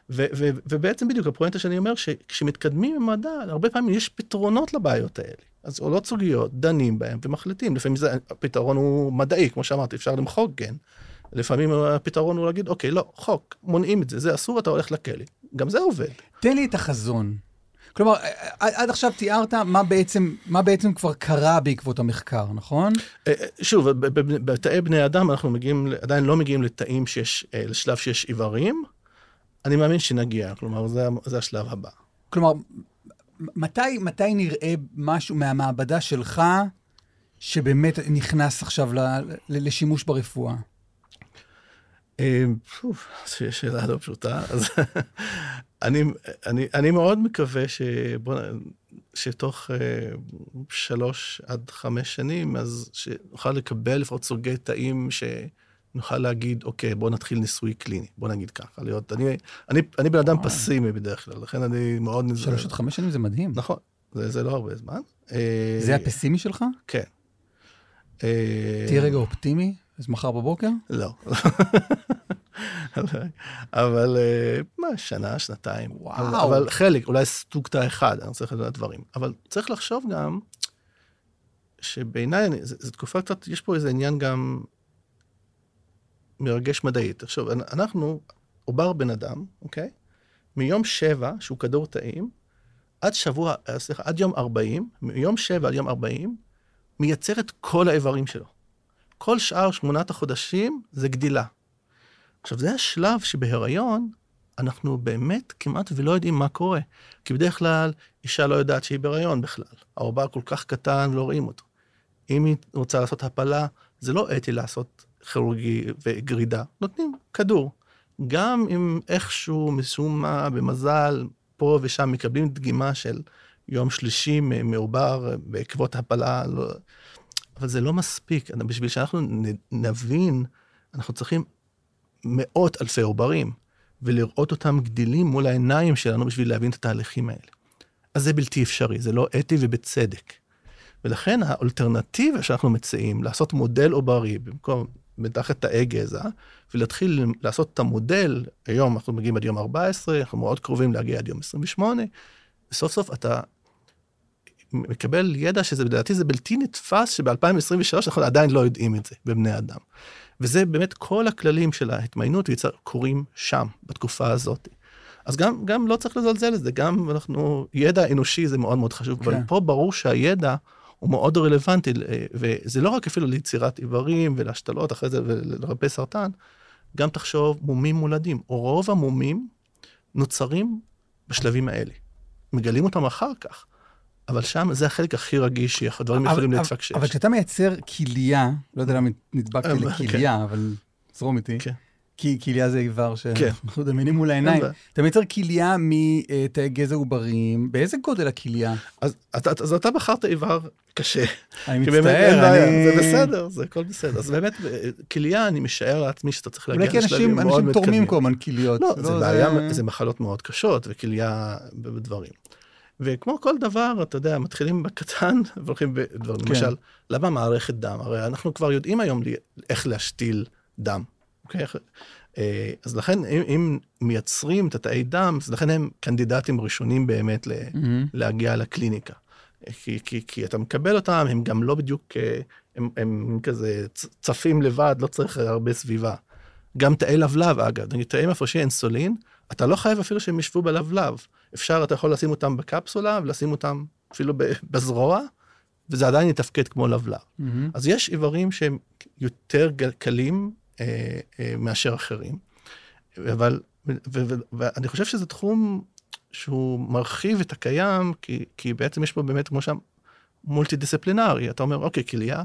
ובעצם בדיוק הפואנטה שאני אומר, שכשמתקדמים עם מדע, הרבה פעמים יש פתרונות לבעיות האלה. אז עולות סוגיות, דנים בהן ומחליטים. לפעמים הפתרון הוא מדעי, כמו שאמרתי, אפשר למחוק גן. לפעמים הפתרון הוא להגיד, אוקיי, לא, חוק, מונעים את זה, זה אסור, אתה הולך לכלא. גם זה עובד. תן לי את החזון. כלומר, עד עכשיו תיארת מה בעצם כבר קרה בעקבות המחקר, נכון? שוב, בתאי בני אדם אנחנו עדיין לא מגיעים לתאים שיש, לשלב שיש איברים. אני מאמין שנגיע, כלומר, זה השלב הבא. כלומר, מתי נראה משהו מהמעבדה שלך שבאמת נכנס עכשיו לשימוש ברפואה? שיש שאלה לא פשוטה, אז אני מאוד מקווה שתוך 3 עד 5 שנים, אז שנוכל לקבל לפחות סוגי תאים נוכל להגיד, אוקיי, בוא נתחיל ניסוי קליני, בוא נגיד ככה, להיות, אני בן אדם פסימי בדרך כלל, לכן אני מאוד נזהר. 3 עד 5 שנים זה מדהים. נכון, זה לא הרבה זמן. זה הפסימי שלך? כן. תהיה רגע אופטימי, אז מחר בבוקר? לא. אבל מה, 1-2 שנים. וואו. אבל חלק, אולי סטוקטה אחד, אני צריך לדעת דברים. אבל צריך לחשוב גם, שבעיניי, זו תקופה קצת, יש פה איזה עניין גם, מרגש מדעית. עכשיו, אנחנו, עובר בן אדם, אוקיי? מיום 7, שהוא כדור תאים, עד יום 40, מיום 7 עד יום 40, מייצר את כל האיברים שלו. כל שאר 8 החודשים, זה גדילה. עכשיו, זה השלב שבהיריון, אנחנו באמת כמעט ולא יודעים מה קורה. כי בדרך כלל, אישה לא יודעת שהיא בהיריון בכלל. העובר כל כך קטן ולא רואים אותו. אם היא רוצה לעשות הפלה, זה לא אתי לעשות כירורגי וגרידה, נותנים כדור. גם אם איכשהו, משום מה, במזל, פה ושם מקבלים דגימה של יום 30 מעובר בעקבות הפלה, לא... אבל זה לא מספיק. בשביל שאנחנו נבין, אנחנו צריכים 100,000 עוברים, ולראות אותם גדילים מול העיניים שלנו בשביל להבין את התהליכים האלה. אז זה בלתי אפשרי, זה לא אתי ובצדק. ולכן האלטרנטיבה שאנחנו מציעים, לעשות מודל עוברי במקום... מתחת תאי גזע, ולהתחיל לעשות את המודל, היום אנחנו מגיעים עד יום 14, אנחנו מאוד קרובים להגיע עד יום 28, סוף סוף אתה מקבל ידע שזה, לדעתי זה בלתי נתפס, שב-2023 אנחנו עדיין לא יודעים את זה, בבני אדם. וזה באמת כל הכללים של ההתמיינות, קורים שם, בתקופה הזאת. אז גם לא צריך לזלזל את זה, גם אנחנו, ידע אנושי זה מאוד מאוד חשוב, אבל פה ברור שהידע, הוא מאוד רלוונטי, וזה לא רק אפילו ליצירת איברים ולהשתלות אחרי זה ולרפא סרטן, גם תחשוב מומים מולדים, או רוב המומים נוצרים בשלבים האלה. מגלים אותם אחר כך, אבל שם זה החלק הכי רגיש, הדברים יכולים להתפק שיש. אבל כשאתה מייצר כליה, לא יודע למה נדבקתי לכליה, אבל זרום איתי, כי כליה זה איבר שאנחנו דמיינים מול העיניים. אתה מייצר כליה מתאי גזע עוברים, באיזה גודל הכליה? אז אתה בחרת איבר קשה. אני מצטער. זה בסדר, זה הכל בסדר. אז באמת, כליה, אני משער לעצמי שאתה צריך להגיע לשלבים מאוד מתקדמים. אולי כי אנשים תורמים כל מיני כליות. לא, זה מחלות מאוד קשות, וכליה בדברים. וכמו כל דבר, אתה יודע, מתחילים בקטן, והולכים בדברים. למשל, למה מערכת דם? הרי אנחנו כבר יודעים היום איך להשתיל דם. אז לכן, אם מייצרים את התאי דם, אז לכן הם קנדידטים ראשונים באמת להגיע לקליניקה. כי אתה מקבל אותם, הם גם לא בדיוק, הם כזה צפים לבד, לא צריך הרבה סביבה. גם תאי לבלב, אגב, תאי מפרשי אינסולין, אתה לא חייב אפילו שהם ישבו בלבלב. אפשר, אתה יכול לשים אותם בקפסולה, ולשים אותם אפילו בזרוע, וזה עדיין יתפקד כמו לבלב. אז יש איברים שהם יותר קלים, מאשר אחרים. אבל, ואני חושב שזה תחום שהוא מרחיב את הקיים, כי בעצם יש פה באמת כמו שם מולטי-דיסציפלינרי. אתה אומר, אוקיי, כליה,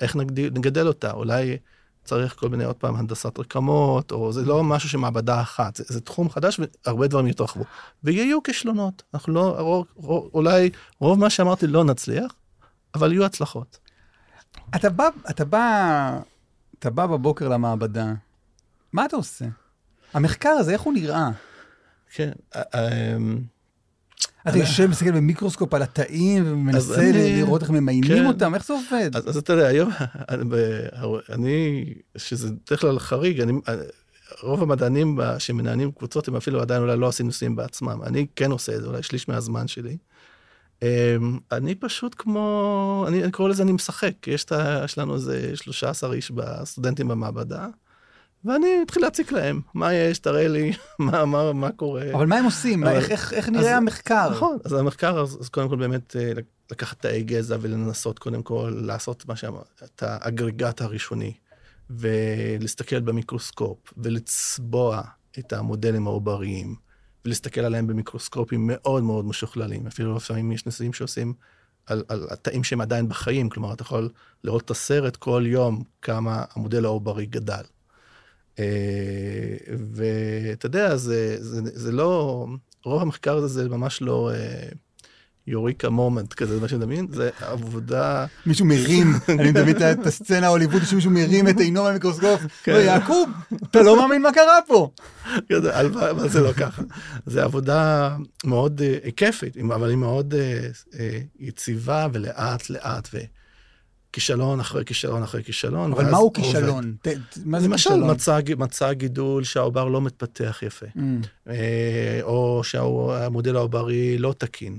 איך נגדל אותה? אולי צריך כל מיני עוד פעם הנדסת רקמות, או זה לא משהו שמעבדה אחת. זה תחום חדש, והרבה דברים יתרחבו. ויהיו כישלונות. אנחנו לא, אולי רוב מה שאמרתי לא נצליח, אבל יהיו הצלחות. אתה בא בבוקר למעבדה, מה אתה עושה? המחקר הזה, איך הוא נראה? כן, אתה יושב מסתכל במיקרוסקופ על התאים, ומנסה לראות איך ממיינים אותם, איך זה עובד? אז אתה יודע, היום, אני, שזה דרך כלל חריג, רוב המדענים שמנהלים קבוצות, הם אפילו עדיין אולי לא עושים ניסויים בעצמם, אני כן עושה את זה, אולי שליש מהזמן שלי, אני פשוט כמו, אני קורא לזה, אני משחק, יש לנו איזה 13 איש בסטודנטים במעבדה, ואני מתחיל להציק להם, מה יש, תראה לי, מה קורה. אבל מה הם עושים? איך נראה המחקר? נכון, אז המחקר, אז קודם כל באמת לקחת תאי גזע ולנסות קודם כל לעשות מה שאמרת, את האגרגט הראשוני, ולהסתכל במיקרוסקופ, ולצבוע את המודלים העובריים, ולהסתכל עליהם במיקרוסקופים מאוד מאוד משוכללים, אפילו לפעמים יש ניסויים שעושים על התאים שהם עדיין בחיים, כלומר אתה יכול לראות את הסרט כל יום כמה המודל העוברי גדל. ואתה יודע, זה לא, רוב המחקר הזה זה ממש לא יוריקה מומנט כזה, מה שדמיין, זה עבודה. מישהו מרים, אני מדמיין את הסצנה ההוליווד, שמישהו מרים את עינו במיקרוסקופ, לא יעקוב, אתה לא מאמין מה קרה פה. אבל זה לא ככה. זה עבודה מאוד כיפית, אבל היא מאוד יציבה ולאט לאט ו... כישלון אחרי כישלון אחרי כישלון. אבל מהו כישלון? למשל, מצא גידול שהעובר לא מתפתח יפה, או שהמודל העוברי לא תקין,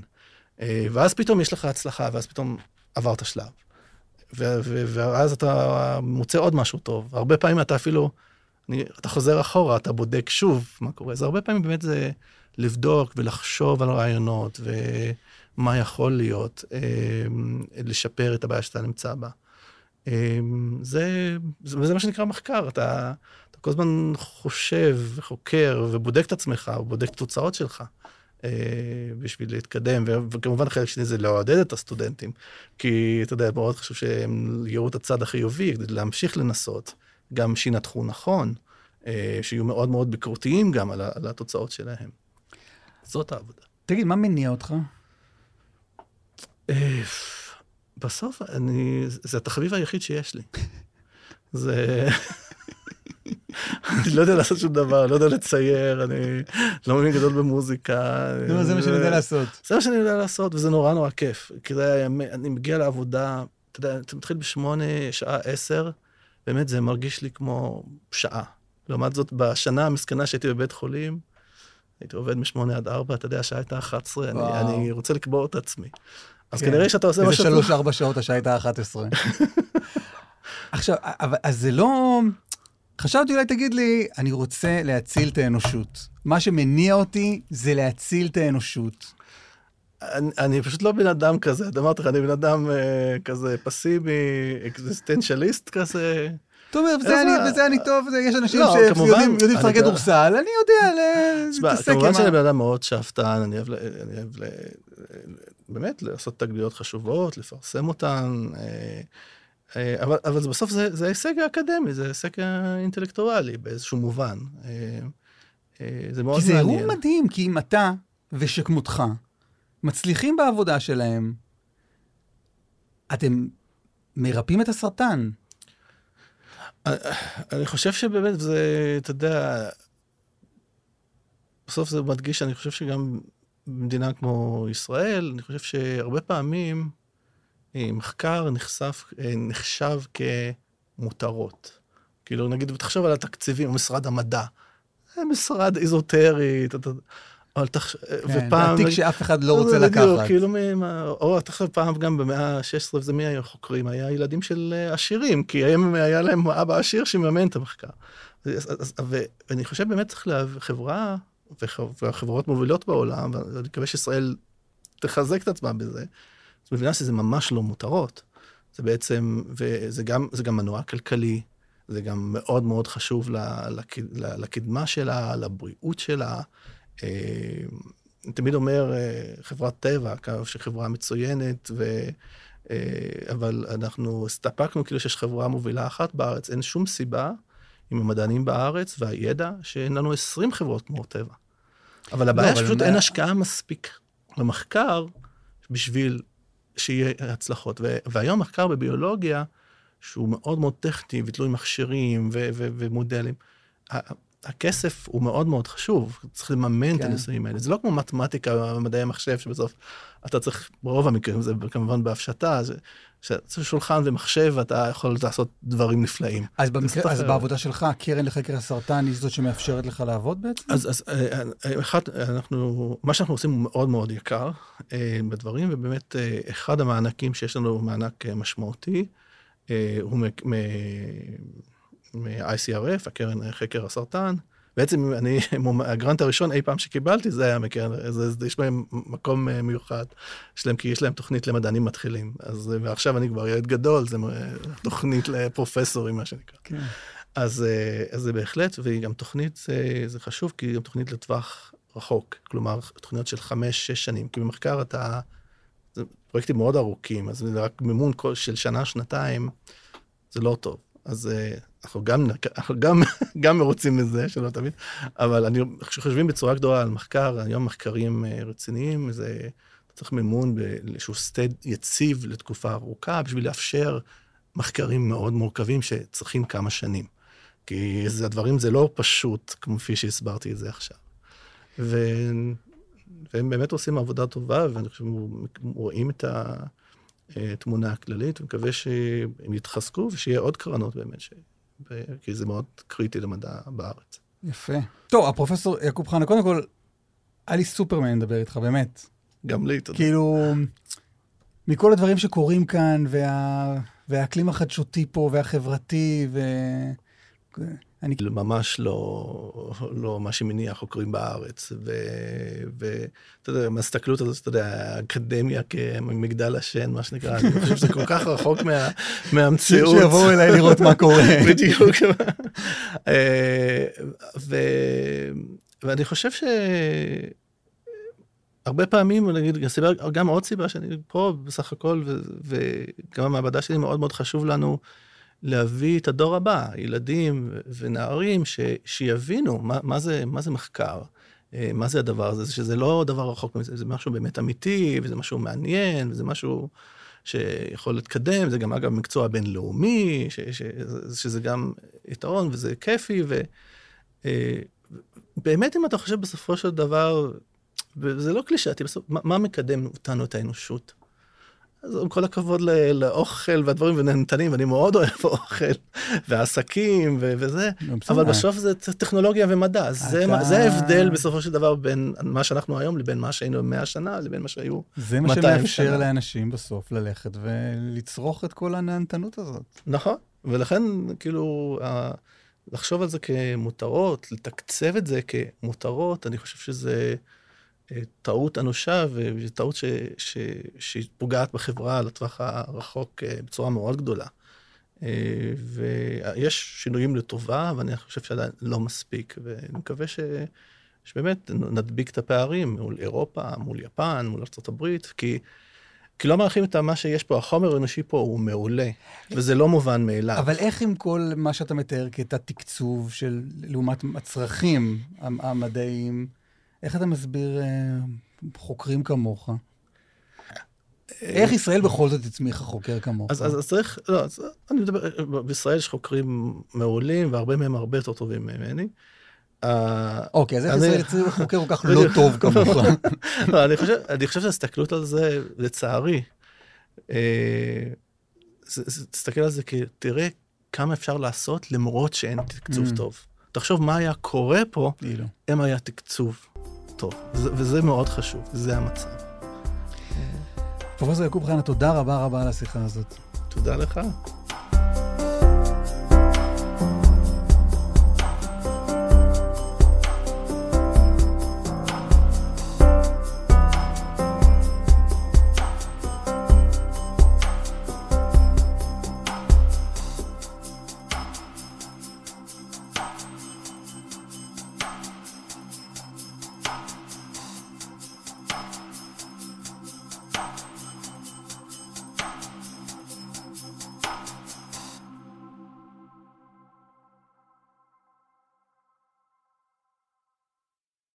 ואז פתאום יש לך הצלחה, ואז פתאום עברת שלב, ואז אתה מוצא עוד משהו טוב. הרבה פעמים אתה אפילו, אתה חוזר אחורה, אתה בודק שוב מה קורה. אז הרבה פעמים באמת זה לבדוק ולחשוב על רעיונות, ו... מה יכול להיות, לשפר את הבעיה שאתה נמצא בה. זה מה שנקרא מחקר, אתה כל הזמן חושב וחוקר ובודק את עצמך, ובודק את התוצאות שלך, בשביל להתקדם, וכמובן החלק שני זה לעודד את הסטודנטים, כי אתה יודע, מאוד חשוב שהם יראו את הצד החיובי, כדי להמשיך לנסות, גם שינתחו נכון, שיהיו מאוד מאוד ביקורתיים גם על התוצאות שלהם. זאת העבודה. תגיד, מה מניע אותך? בסוף זה התחביב היחיד שיש לי. זה... אני לא יודע לעשות שום דבר, לא יודע לצייר, אני לא מבין גדול במוזיקה. זה מה שאני יודע לעשות. זה מה שאני יודע לעשות, וזה נורא נורא כיף. כדי, אני מגיע לעבודה, אתה יודע, אתה מתחיל בשמונה, שעה 10, באמת זה מרגיש לי כמו שעה. לעומת זאת, בשנה המסקנה שהייתי בבית חולים, הייתי עובד מ8 עד 4, אתה יודע, השעה הייתה 11, אני רוצה לקבוע את עצמי. אז כנראה שאתה עושה משהו... איזה 3-4 שעות, השעה הייתה 11. עכשיו, אז זה לא... חשבתי אולי, תגיד לי, אני רוצה להציל את האנושות. מה שמניע אותי זה להציל את האנושות. אני פשוט לא בן אדם כזה, אמרתי לך, אני בן אדם כזה פסיבי, אקזיסטנציאליסט כזה... אתה אומר, בזה אני טוב, יש אנשים שיודעים לתרקד אורסל, אני יודע להתעסק עם... כמובן שאני בן אדם מאוד שאפתן, אני אוהב באמת לעשות תגליות חשובות, לפרסם אותן, אבל בסוף זה הישג האקדמי, זה הישג האינטלקטואלי באיזשהו מובן. זה מאוד מעניין. כי זה אירוע מדהים, כי אם אתה ושכמותך מצליחים בעבודה שלהם, אתם מרפאים את הסרטן. אני חושב שבאמת זה, אתה יודע, בסוף זה מדגיש, אני חושב שגם במדינה כמו ישראל, אני חושב שהרבה פעמים מחקר נחשב כמותרות. כאילו, נגיד, ותחשוב על התקציבים, משרד המדע, משרד איזוטרי, תעתיק שאף אחד לא רוצה לקחת. או תחשוב פעם גם במאה ה-16, וזה מי היו חוקרים? היה ילדים של עשירים, כי היה להם אבא עשיר שמאמן את המחקר. ואני חושב באמת צריך לחברה, והחברות מובילות בעולם, ואני מקווה שישראל תחזק את עצמה בזה, זאת מבינה שזה ממש לא מותרות. זה בעצם, וזה גם מנוע כלכלי, זה גם מאוד מאוד חשוב לקדמה שלה, לבריאות שלה, אני תמיד אומר, חברת טבע, שחברה מצוינת, אבל אנחנו הסתפקנו כאילו שיש חברה מובילה אחת בארץ, אין שום סיבה עם המדענים בארץ והידע, שאין לנו 20 חברות כמו טבע. אבל הבעיה שפשוט אין השקעה מספיק במחקר, בשביל שיהיה הצלחות. והיום מחקר בביולוגיה, שהוא מאוד מאוד טכני ותלוי מכשירים ומודלים. הכסף הוא מאוד מאוד חשוב, צריך לממן את הניסויים האלה. זה לא כמו מתמטיקה, מדעי המחשב, שבסוף אתה צריך, ברוב המקרים, זה כמובן בהפשטה, זה שולחן ומחשב, ואתה יכול לעשות דברים נפלאים. אז בעבודה שלך, הקרן לחקר הסרטן היא זאת שמאפשרת לך לעבוד בעצם? אז אחד, מה שאנחנו עושים הוא מאוד מאוד יקר בדברים, ובאמת אחד המענקים שיש לנו הוא מענק משמעותי, הוא מ-ICRF, הקרן חקר הסרטן. בעצם אני, הגרנט הראשון אי פעם שקיבלתי, זה היה מקרן, זה יש להם מקום מיוחד שלהם, כי יש להם תוכנית למדענים מתחילים. אז עכשיו אני כבר ילד גדול, זה תוכנית לפרופסורים, מה שנקרא. כן. אז זה בהחלט, וגם תוכנית, זה חשוב, כי גם תוכנית לטווח רחוק, כלומר, תוכניות של 5-6 שנים, כי במחקר אתה, זה פרויקטים מאוד ארוכים, אז רק מימון של שנה, שנתיים, זה לא טוב. אז אנחנו גם מרוצים מזה, שלא תמיד, אבל אני חושבים בצורה גדולה על מחקר, היום מחקרים רציניים, זה צריך מימון שהוא סטד יציב לתקופה ארוכה, בשביל לאפשר מחקרים מאוד מורכבים שצריכים כמה שנים. כי הדברים זה לא פשוט, כפי שהסברתי את זה עכשיו. והם באמת עושים עבודה טובה, ואני חושב, רואים את ה... תמונה הכללית, ומקווה שהם יתחזקו, ושיהיה עוד קרנות באמת, כי זה מאוד קריטי למדע בארץ. יפה. טוב, הפרופסור יעקב חנה, קודם כל, היה לי סופרמן לדבר איתך, באמת. גם לי, תודה. כאילו, מכל הדברים שקורים כאן, והאקלים החדשותי פה, והחברתי, אני ממש לא מה שמניע חוקרים בארץ, ואתה יודע, מהסתכלות הזאת, אתה יודע, האקדמיה כמגדל השן, מה שנקרא, אני חושב שזה כל כך רחוק מהמציאות. שיבואו אליי לראות מה קורה. בדיוק. ואני חושב שהרבה פעמים, גם עוד סיבה שאני פה בסך הכל, וגם המעבדה שלי מאוד מאוד חשוב לנו, להביא את הדור הבא, ילדים ונערים שיבינו מה זה מחקר, מה זה הדבר הזה, שזה לא דבר רחוק, זה משהו באמת אמיתי, וזה משהו מעניין, וזה משהו שיכול להתקדם, זה גם אגב מקצוע בינלאומי, שזה גם יתרון, וזה כיפי, ובאמת אם אתה חושב בסופו של דבר, וזה לא קלישאתי, מה מקדם אותנו את האנושות? אז כל הכבוד לאוכל והדברים ונתנים, ואני מאוד אוהב אוכל, ועסקים וזה, אבל בסוף זה טכנולוגיה ומדע, זה ההבדל בסופו של דבר בין מה שאנחנו היום, לבין מה שהיינו 100 שנה, לבין מה שהיו 200 שנה. זה מה שמאפשר לאנשים בסוף ללכת ולצרוך את כל הנתנות הזאת. נכון, ולכן כאילו, לחשוב על זה כמותרות, לתקצב את זה כמותרות, אני חושב שזה... טעות אנושה, וטעות שפוגעת בחברה לטווח הרחוק בצורה מאוד גדולה. ויש שינויים לטובה, ואני חושב שעדיין לא מספיק, ואני מקווה שבאמת נדביק את הפערים מול אירופה, מול יפן, מול ארצות הברית, כי לא מערכים את מה שיש פה, החומר האנושי פה הוא מעולה, וזה לא מובן מאליו. אבל איך עם כל מה שאתה מתאר כתת תקצוב של לעומת הצרכים המדעיים, איך אתה מסביר חוקרים כמוך? איך ישראל בכל זאת הצמיחה חוקר כמוך? אז צריך, לא, אני מדבר, בישראל יש חוקרים מעולים, והרבה מהם הרבה יותר טובים ממני. אוקיי, אז איך ישראל הצמיחה חוקר כל כך לא טוב כמוך? אני חושב שהסתכלות על זה, לצערי, תסתכל על זה כתראה כמה אפשר לעשות, למרות שאין תקצוב טוב. תחשוב מה היה קורה פה, אם היה תקצוב טוב. וזה מאוד חשוב, זה המצב. פרופסור יעקב חנה, תודה רבה רבה על השיחה הזאת. תודה לך.